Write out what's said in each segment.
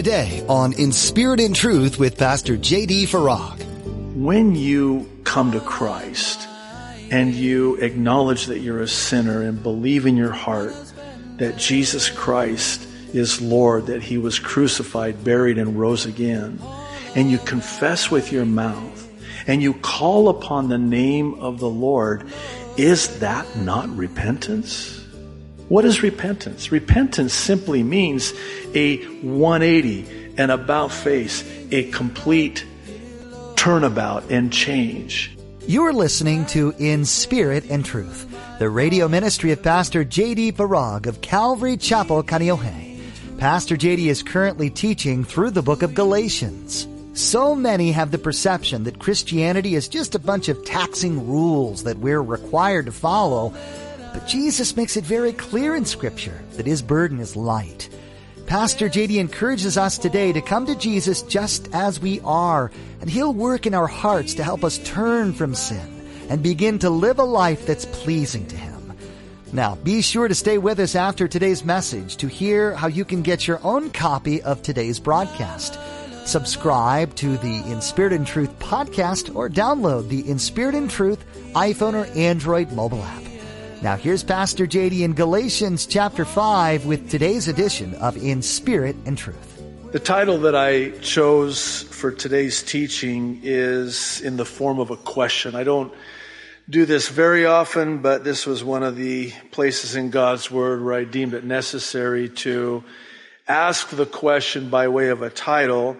today on In Spirit and Truth with Pastor J.D. Farag. When you come to Christ and you acknowledge that you're a sinner and believe in your heart that Jesus Christ is Lord, that he was crucified, buried, and rose again, and you confess with your mouth and you call upon the name of the Lord, is that not repentance? What is repentance? Repentance simply means a 180, an about face, a complete turnabout and change. You're listening to In Spirit and Truth, the radio ministry of Pastor J.D. Farag of Calvary Chapel, Kaneohe. Pastor J.D. is currently teaching through the book of Galatians. So many have the perception that Christianity is just a bunch of taxing rules that we're required to follow, but Jesus makes it very clear in Scripture that his burden is light. Pastor J.D. encourages us today to come to Jesus just as we are, and he'll work in our hearts to help us turn from sin and begin to live a life that's pleasing to him. Now, be sure to stay with us after today's message to hear how you can get your own copy of today's broadcast. Subscribe to the In Spirit and Truth podcast or download the In Spirit and Truth iPhone or Android mobile app. Now here's Pastor J.D. in Galatians chapter 5 with today's edition of In Spirit and Truth. The title that I chose for today's teaching is in the form of a question. I don't do this very often, but this was one of the places in God's Word where I deemed it necessary to ask the question by way of a title.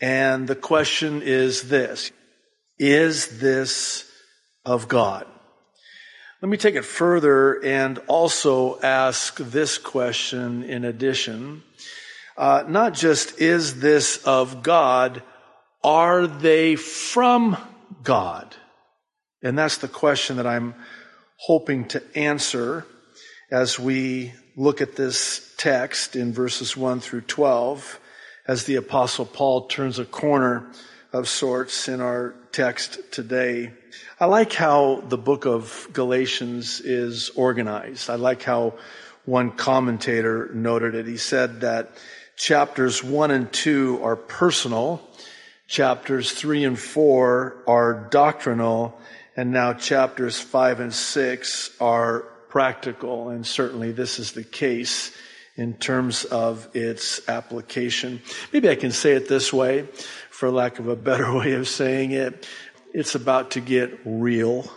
And the question is this: is this of God? Let me take it further and also ask this question in addition. Not just, is this of God, are they from God? And that's the question that I'm hoping to answer as we look at this text in verses 1 through 12, as the Apostle Paul turns a corner of sorts in our text today. I like how the book of Galatians is organized. I like how one commentator noted it. He said that chapters 1 and 2 are personal, chapters 3 and 4 are doctrinal, and now chapters 5 and 6 are practical. And certainly this is the case in terms of its application. Maybe I can say it this way, for lack of a better way of saying it. It's about to get real.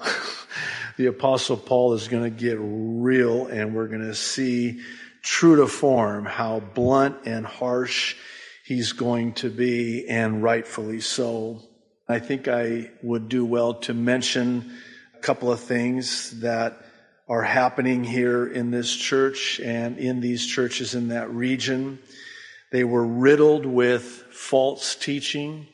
The Apostle Paul is going to get real, and we're going to see true to form how blunt and harsh he's going to be, and rightfully so. I think I would do well to mention a couple of things that are happening here in this church and in these churches in that region. They were riddled with false teaching,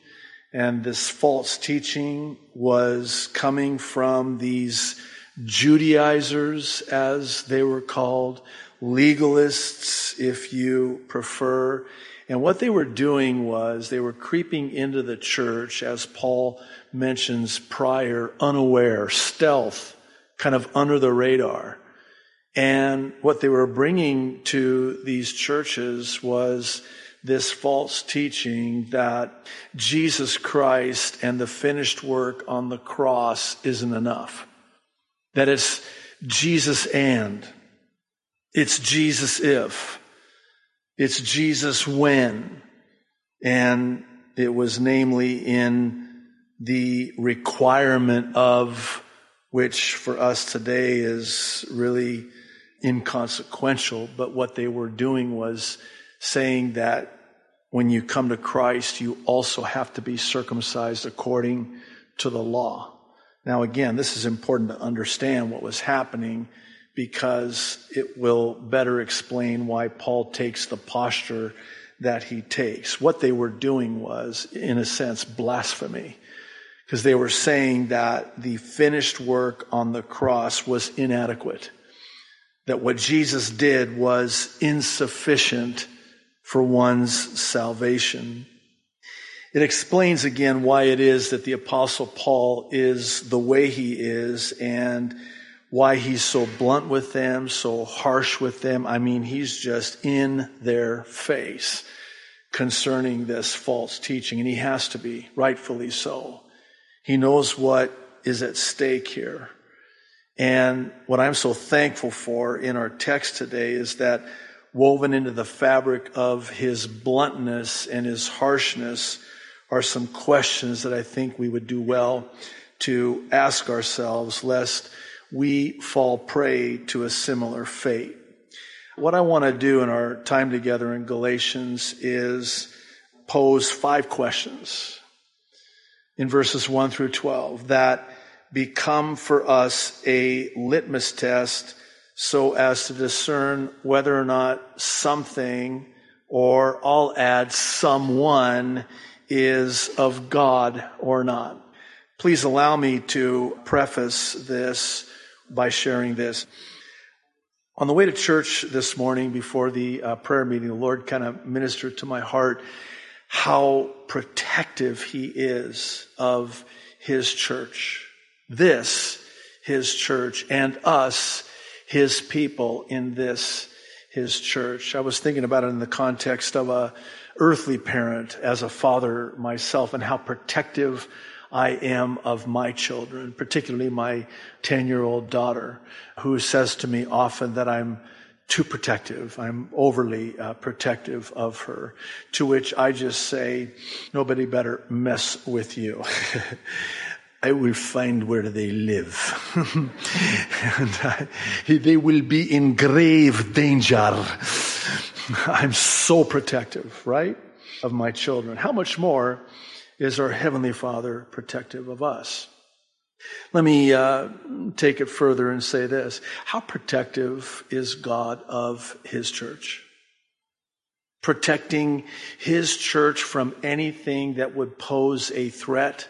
and this false teaching was coming from these Judaizers, as they were called, legalists, if you prefer. And what they were doing was they were creeping into the church, as Paul mentions prior, unaware, stealth, kind of under the radar. And what they were bringing to these churches was this false teaching that Jesus Christ and the finished work on the cross isn't enough. That it's Jesus and, it's Jesus if, it's Jesus when. And it was namely in the requirement of, which for us today is really inconsequential, but what they were doing was saying that when you come to Christ, you also have to be circumcised according to the law. Now again, this is important to understand what was happening, because it will better explain why Paul takes the posture that he takes. What they were doing was, in a sense, blasphemy, because they were saying that the finished work on the cross was inadequate, that what Jesus did was insufficient for one's salvation. It explains again why it is that the Apostle Paul is the way he is and why he's so blunt with them, so harsh with them. I mean, he's just in their face, concerning this false teaching, and he has to be, rightfully so. He knows what is at stake here. And what I'm so thankful for in our text today is that woven into the fabric of his bluntness and his harshness are some questions that I think we would do well to ask ourselves, lest we fall prey to a similar fate. What I want to do in our time together in Galatians is pose 5 questions in verses 1 through 12 that become for us a litmus test so as to discern whether or not something, or I'll add someone, is of God or not. Please allow me to preface this by sharing this. On the way to church this morning before the prayer meeting, the Lord kind of ministered to my heart how protective he is of his church. This, his church, and us, his people, in this, his church. I was thinking about it in the context of an earthly parent as a father myself, and how protective I am of my children, particularly my 10-year-old daughter, who says to me often that I'm too protective. I'm overly protective of her, to which I just say, nobody better mess with you. I will find where they live. And they will be in grave danger. I'm so protective, right, of my children. How much more is our Heavenly Father protective of us? Let me take it further and say this. How protective is God of his church? Protecting his church from anything that would pose a threat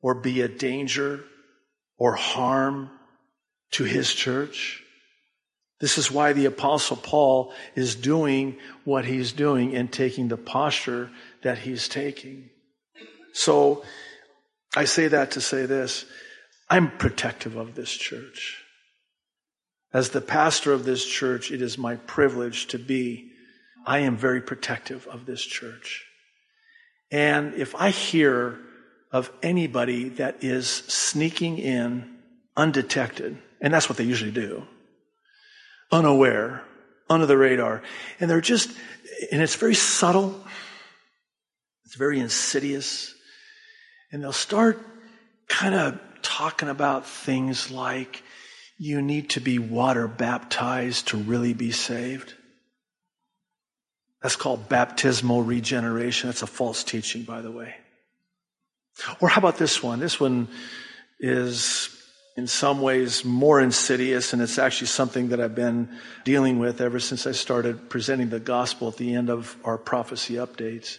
or be a danger or harm to his church. This is why the Apostle Paul is doing what he's doing and taking the posture that he's taking. So I say that to say this. I'm protective of this church. As the pastor of this church, it is my privilege to be. I am very protective of this church. And if I hear of anybody that is sneaking in undetected, and that's what they usually do, unaware, under the radar, and they're just, and it's very subtle, it's very insidious, and they'll start kind of talking about things like, you need to be water baptized to really be saved. That's called baptismal regeneration. That's a false teaching, by the way. Or how about this one? This one is in some ways more insidious, and it's actually something that I've been dealing with ever since I started presenting the gospel at the end of our prophecy updates.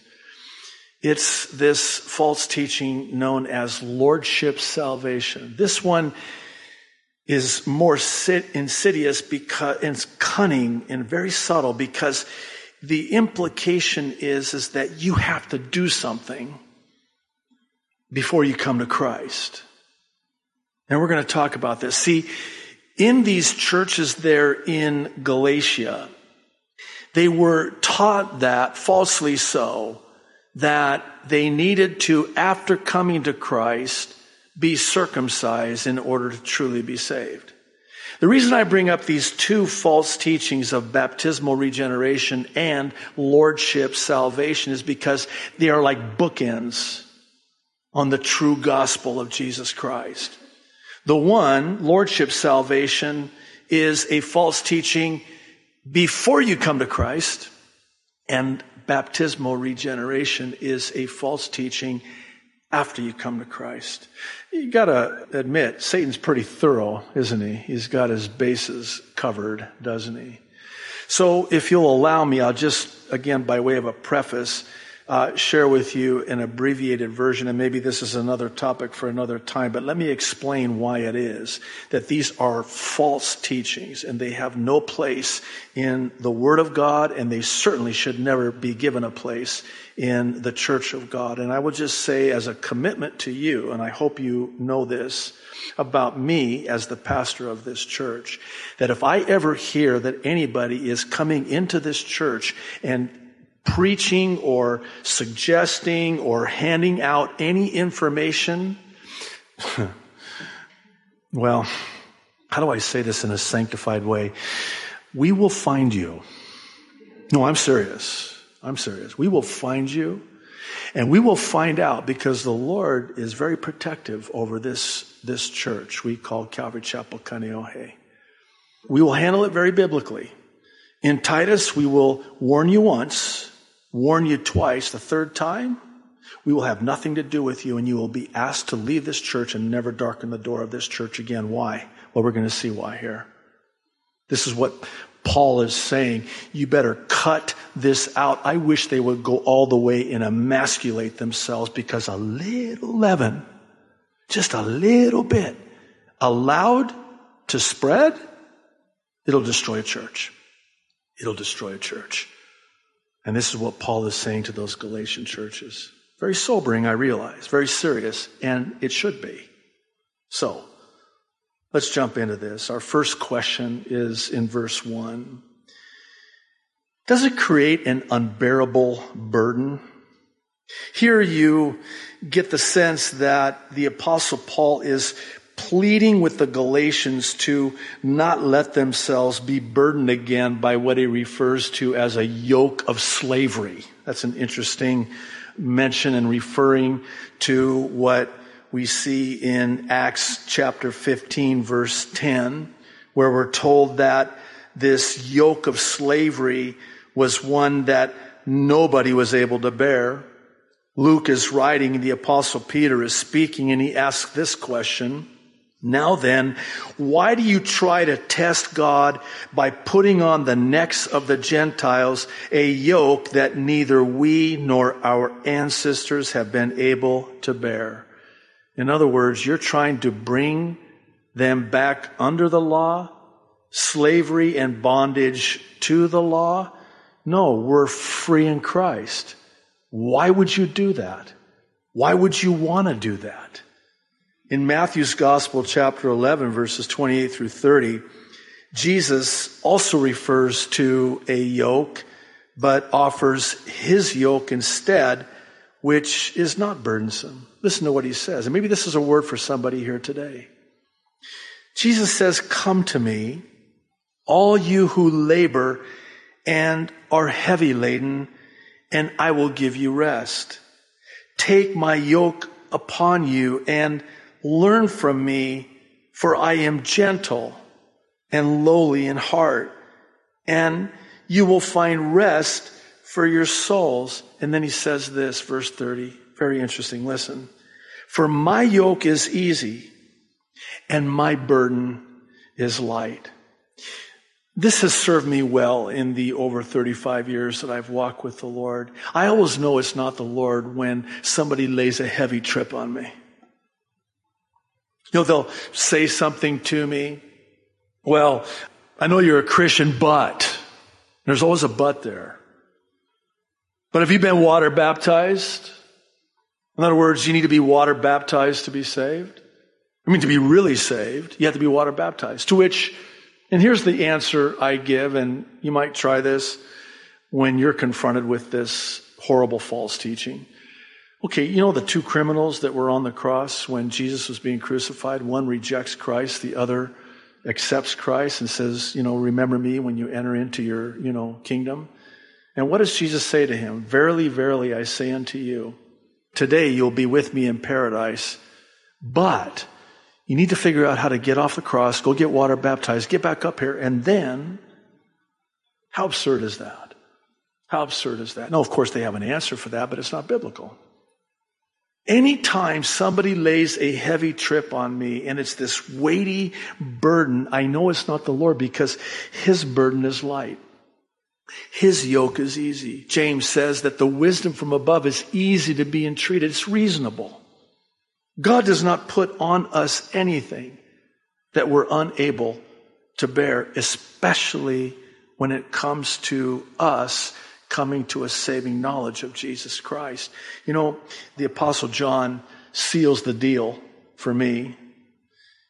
It's this false teaching known as Lordship Salvation. This one is more insidious because it's cunning and very subtle, because the implication is that you have to do something before you come to Christ. And we're going to talk about this. See, in these churches there in Galatia, they were taught that, falsely so, that they needed to, after coming to Christ, be circumcised in order to truly be saved. The reason I bring up these two false teachings of baptismal regeneration and Lordship Salvation is because they are like bookends on the true gospel of Jesus Christ. The one, Lordship Salvation, is a false teaching before you come to Christ, and baptismal regeneration is a false teaching after you come to Christ. You gotta admit, Satan's pretty thorough, isn't he? He's got his bases covered, doesn't he? So if you'll allow me, I'll just, again, by way of a preface, share with you an abbreviated version, and maybe this is another topic for another time, but let me explain why it is that these are false teachings, and they have no place in the Word of God, and they certainly should never be given a place in the Church of God. And I will just say, as a commitment to you, and I hope you know this about me as the pastor of this church, that if I ever hear that anybody is coming into this church and preaching or suggesting or handing out any information. Well, how do I say this in a sanctified way? We will find you. No, I'm serious. I'm serious. We will find you, and we will find out, because the Lord is very protective over this church we call Calvary Chapel Kaneohe. We will handle it very biblically. In Titus, we will warn you once, warn you twice. The third time, we will have nothing to do with you, and you will be asked to leave this church and never darken the door of this church again. Why? Well, we're going to see why here. This is what Paul is saying. You better cut this out. I wish they would go all the way and emasculate themselves, because a little leaven, just a little bit, allowed to spread, it'll destroy a church. It'll destroy a church. And this is what Paul is saying to those Galatian churches. Very sobering, I realize. Very serious. And it should be. So, let's jump into this. Our first question is in verse 1. Does it create an unbearable burden? Here you get the sense that the Apostle Paul is pleading with the Galatians to not let themselves be burdened again by what he refers to as a yoke of slavery. That's an interesting mention and referring to what we see in Acts chapter 15, verse 10, where we're told that this yoke of slavery was one that nobody was able to bear. Luke is writing, the Apostle Peter is speaking, and he asks this question. Now then, why do you try to test God by putting on the necks of the Gentiles a yoke that neither we nor our ancestors have been able to bear? In other words, you're trying to bring them back under the law, slavery and bondage to the law. No, we're free in Christ. Why would you do that? Why would you want to do that? In Matthew's Gospel, chapter 11, verses 28 through 30, Jesus also refers to a yoke, but offers his yoke instead, which is not burdensome. Listen to what he says. And maybe this is a word for somebody here today. Jesus says, "Come to me, all you who labor and are heavy laden, and I will give you rest. Take my yoke upon you and learn from me, for I am gentle and lowly in heart, and you will find rest for your souls." And then he says this, verse 30, very interesting, listen. "For my yoke is easy, and my burden is light." This has served me well in the over 35 years that I've walked with the Lord. I always know it's not the Lord when somebody lays a heavy trip on me. You know, they'll say something to me. "Well, I know you're a Christian, but..." There's always a but there. "But have you been water baptized?" In other words, you need to be water baptized to be saved. I mean, to be really saved, you have to be water baptized. To which, and here's the answer I give, and you might try this when you're confronted with this horrible false teaching. Okay, you know the two criminals that were on the cross when Jesus was being crucified? One rejects Christ, the other accepts Christ and says, you know, "Remember me when you enter into your, you know, kingdom." And what does Jesus say to him? "Verily, verily, I say unto you, today you'll be with me in paradise, but you need to figure out how to get off the cross, go get water baptized, get back up here, and then..." How absurd is that? How absurd is that? No, of course they have an answer for that, but it's not biblical. Anytime somebody lays a heavy trip on me and it's this weighty burden, I know it's not the Lord, because his burden is light. His yoke is easy. James says that the wisdom from above is easy to be entreated. It's reasonable. God does not put on us anything that we're unable to bear, especially when it comes to us coming to a saving knowledge of Jesus Christ. You know, the Apostle John seals the deal for me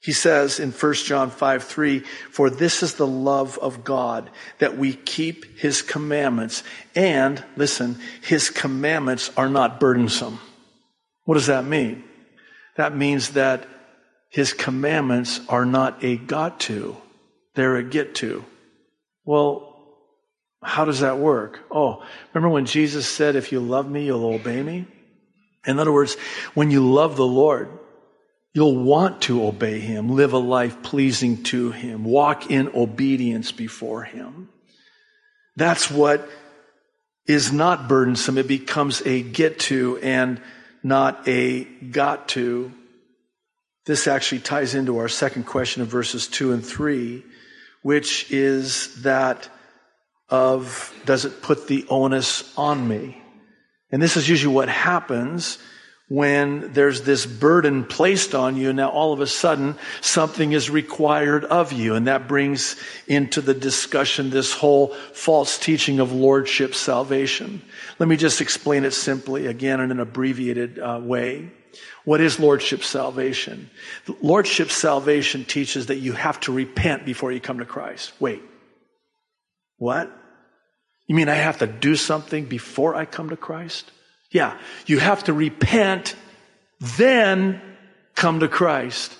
He says in 1 John 5:3, "For this is the love of God, that we keep his commandments." And, listen, his commandments are not burdensome. What does that mean? That means that his commandments are not a got to. They're a get to. Well, how does that work? Oh, remember when Jesus said, "If you love me, you'll obey me"? In other words, when you love the Lord, you'll want to obey him, live a life pleasing to him, walk in obedience before him. That's what is not burdensome. It becomes a get to and not a got to. This actually ties into our second question of verses 2 and 3, which is that of, does it put the onus on me? And this is usually what happens when there's this burden placed on you. Now all of a sudden something is required of you. And that brings into the discussion this whole false teaching of lordship salvation. Let me just explain it simply again in an abbreviated way. What is lordship salvation? Lordship salvation teaches that you have to repent before you come to Christ. Wait, what? You mean I have to do something before I come to Christ? Yeah, you have to repent, then come to Christ.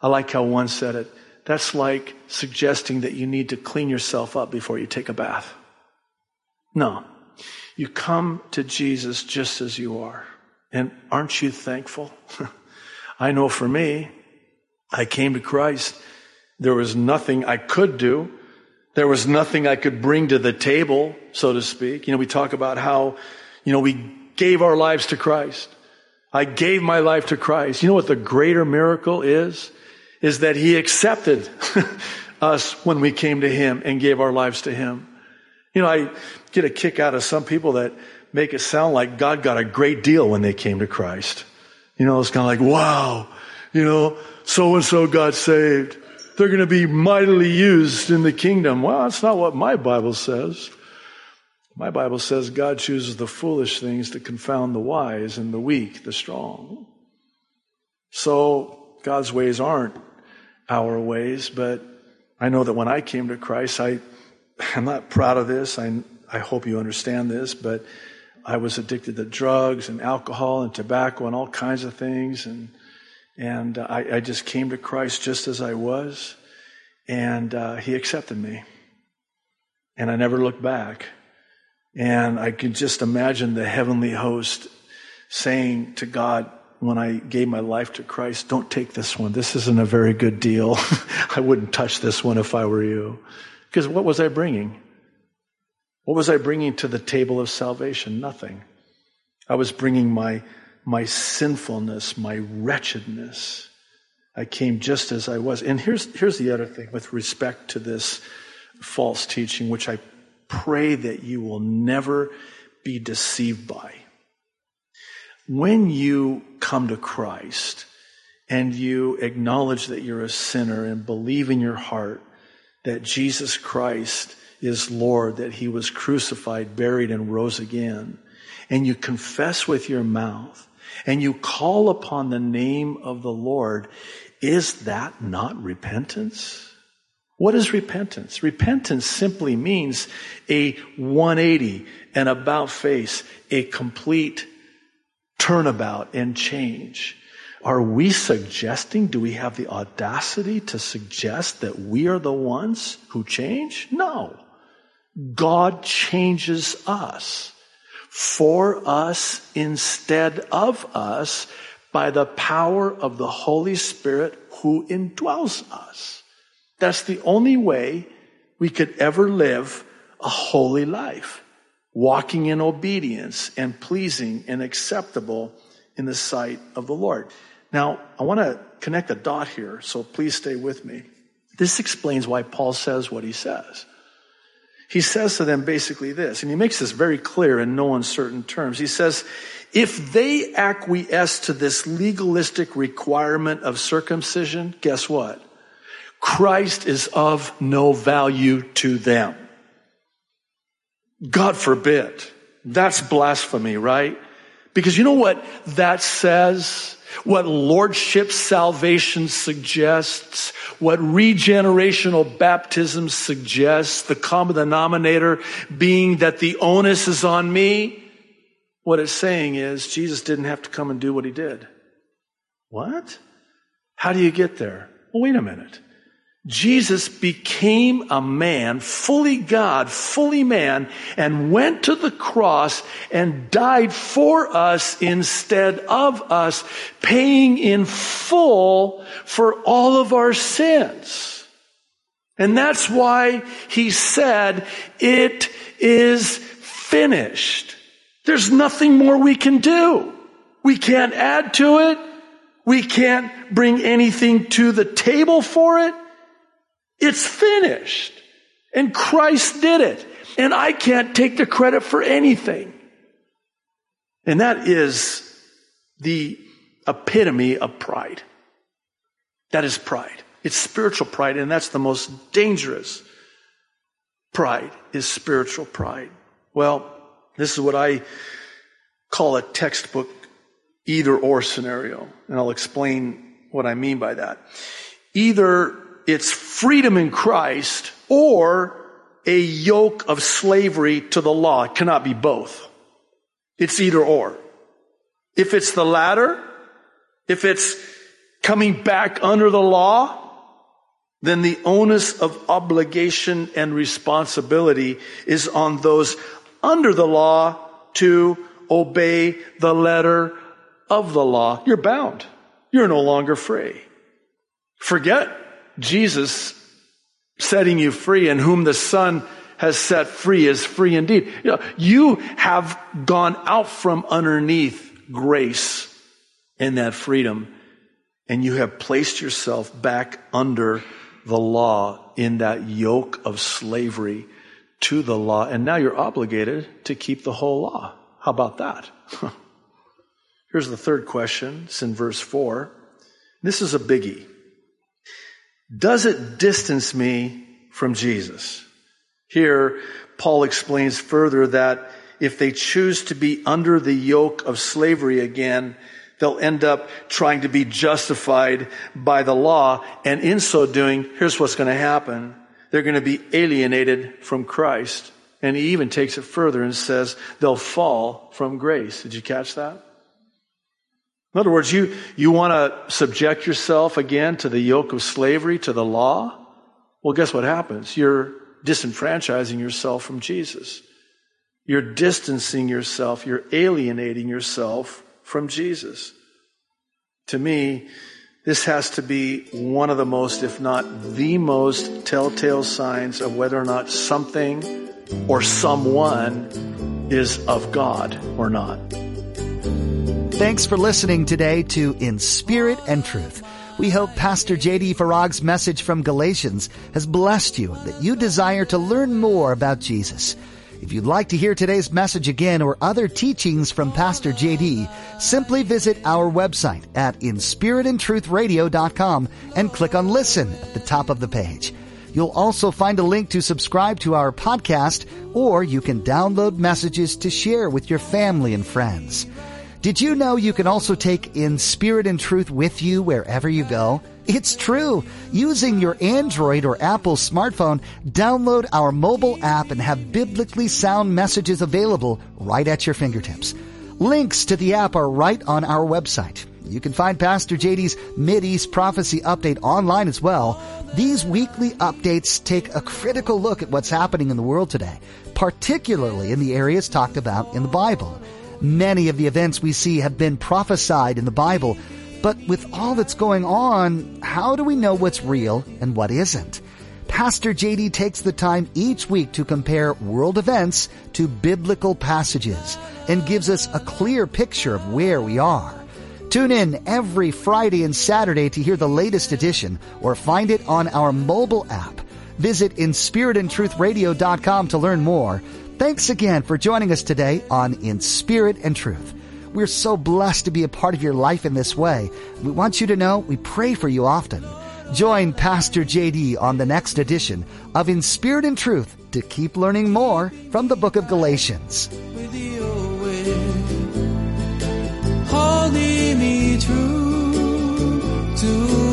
I like how one said it. That's like suggesting that you need to clean yourself up before you take a bath. No, you come to Jesus just as you are. And aren't you thankful? I know for me, I came to Christ. There was nothing I could do. There was nothing I could bring to the table, so to speak. You know, we talk about how, you know, we gave our lives to Christ. I gave my life to Christ. You know what the greater miracle is that he accepted us when we came to him and gave our lives to him. You know, I get a kick out of some people that make it sound like God got a great deal when they came to Christ. You know, it's kind of like, wow, you know, so-and-so got saved. They're going to be mightily used in the kingdom. Well, that's not what my Bible says. My Bible says God chooses the foolish things to confound the wise and the weak, the strong. So God's ways aren't our ways, but I know that when I came to Christ, I'm not proud of this. I hope you understand this, but I was addicted to drugs and alcohol and tobacco and all kinds of things, and I just came to Christ just as I was, and he accepted me. And I never looked back. And I could just imagine the heavenly host saying to God, when I gave my life to Christ, "Don't take this one. This isn't a very good deal. I wouldn't touch this one if I were you." Because what was I bringing? What was I bringing to the table of salvation? Nothing. I was bringing my sinfulness, my wretchedness. I came just as I was. And here's the other thing with respect to this false teaching, which I pray that you will never be deceived by. When you come to Christ and you acknowledge that you're a sinner and believe in your heart that Jesus Christ is Lord, that he was crucified, buried, and rose again, and you confess with your mouth, and you call upon the name of the Lord, is that not repentance? What is repentance? Repentance simply means a 180, an about face, a complete turnabout and change. Are we suggesting, do we have the audacity to suggest that we are the ones who change? No. God changes us, for us, instead of us, by the power of the Holy Spirit who indwells us. That's the only way we could ever live a holy life, walking in obedience and pleasing and acceptable in the sight of the Lord. Now, I want to connect a dot here, so please stay with me. This explains why Paul says what he says. He says to them basically this, and he makes this very clear in no uncertain terms. He says, if they acquiesce to this legalistic requirement of circumcision, guess what? Christ is of no value to them. God forbid. That's blasphemy, right? Because you know what that says? What Lordship Salvation suggests, what regenerational baptism suggests, the common denominator being that the onus is on me. What it's saying is Jesus didn't have to come and do what he did. What? How do you get there? Well, wait a minute. Jesus became a man, fully God, fully man, and went to the cross and died for us instead of us, paying in full for all of our sins. And that's why he said, "It is finished." There's nothing more we can do. We can't add to it. We can't bring anything to the table for it. It's finished. And Christ did it. And I can't take the credit for anything. And that is the epitome of pride. That is pride. It's spiritual pride, and that's the most dangerous pride, is spiritual pride. Well, this is what I call a textbook either-or scenario, and I'll explain what I mean by that. Either it's freedom in Christ or a yoke of slavery to the law. It cannot be both. It's either or. If it's the latter, if it's coming back under the law, then the onus of obligation and responsibility is on those under the law to obey the letter of the law. You're bound. You're no longer free. Forget Jesus setting you free, and whom the Son has set free is free indeed. You have gone out from underneath grace and that freedom, and you have placed yourself back under the law in that yoke of slavery to the law, and now you're obligated to keep the whole law. How about that? Here's the third question. It's in verse 4. This is a biggie. Does it distance me from Jesus? Here, Paul explains further that if they choose to be under the yoke of slavery again, they'll end up trying to be justified by the law. And in so doing, here's what's going to happen. They're going to be alienated from Christ. And he even takes it further and says they'll fall from grace. Did you catch that? In other words, you want to subject yourself again to the yoke of slavery, to the law? Well, guess what happens? You're disenfranchising yourself from Jesus. You're distancing yourself. You're alienating yourself from Jesus. To me, this has to be one of the most, if not the most, telltale signs of whether or not something or someone is of God or not. Thanks for listening today to In Spirit and Truth. We hope Pastor J.D. Farag's message from Galatians has blessed you and that you desire to learn more about Jesus. If you'd like to hear today's message again or other teachings from Pastor J.D., simply visit our website at inspiritandtruthradio.com and click on Listen at the top of the page. You'll also find a link to subscribe to our podcast, or you can download messages to share with your family and friends. Did you know you can also take In Spirit and Truth with you wherever you go? It's true. Using your Android or Apple smartphone, download our mobile app and have biblically sound messages available right at your fingertips. Links to the app are right on our website. You can find Pastor JD's Mideast Prophecy Update online as well. These weekly updates take a critical look at what's happening in the world today, particularly in the areas talked about in the Bible. Many of the events we see have been prophesied in the Bible, but with all that's going on, how do we know what's real and what isn't? Pastor JD takes the time each week to compare world events to biblical passages and gives us a clear picture of where we are. Tune in every Friday and Saturday to hear the latest edition, or find it on our mobile app. Visit inspiritandtruthradio.com to learn more. Thanks again for joining us today on In Spirit and Truth. We're so blessed to be a part of your life in this way. We want you to know we pray for you often. Join Pastor JD on the next edition of In Spirit and Truth to keep learning more from the book of Galatians. holding me true to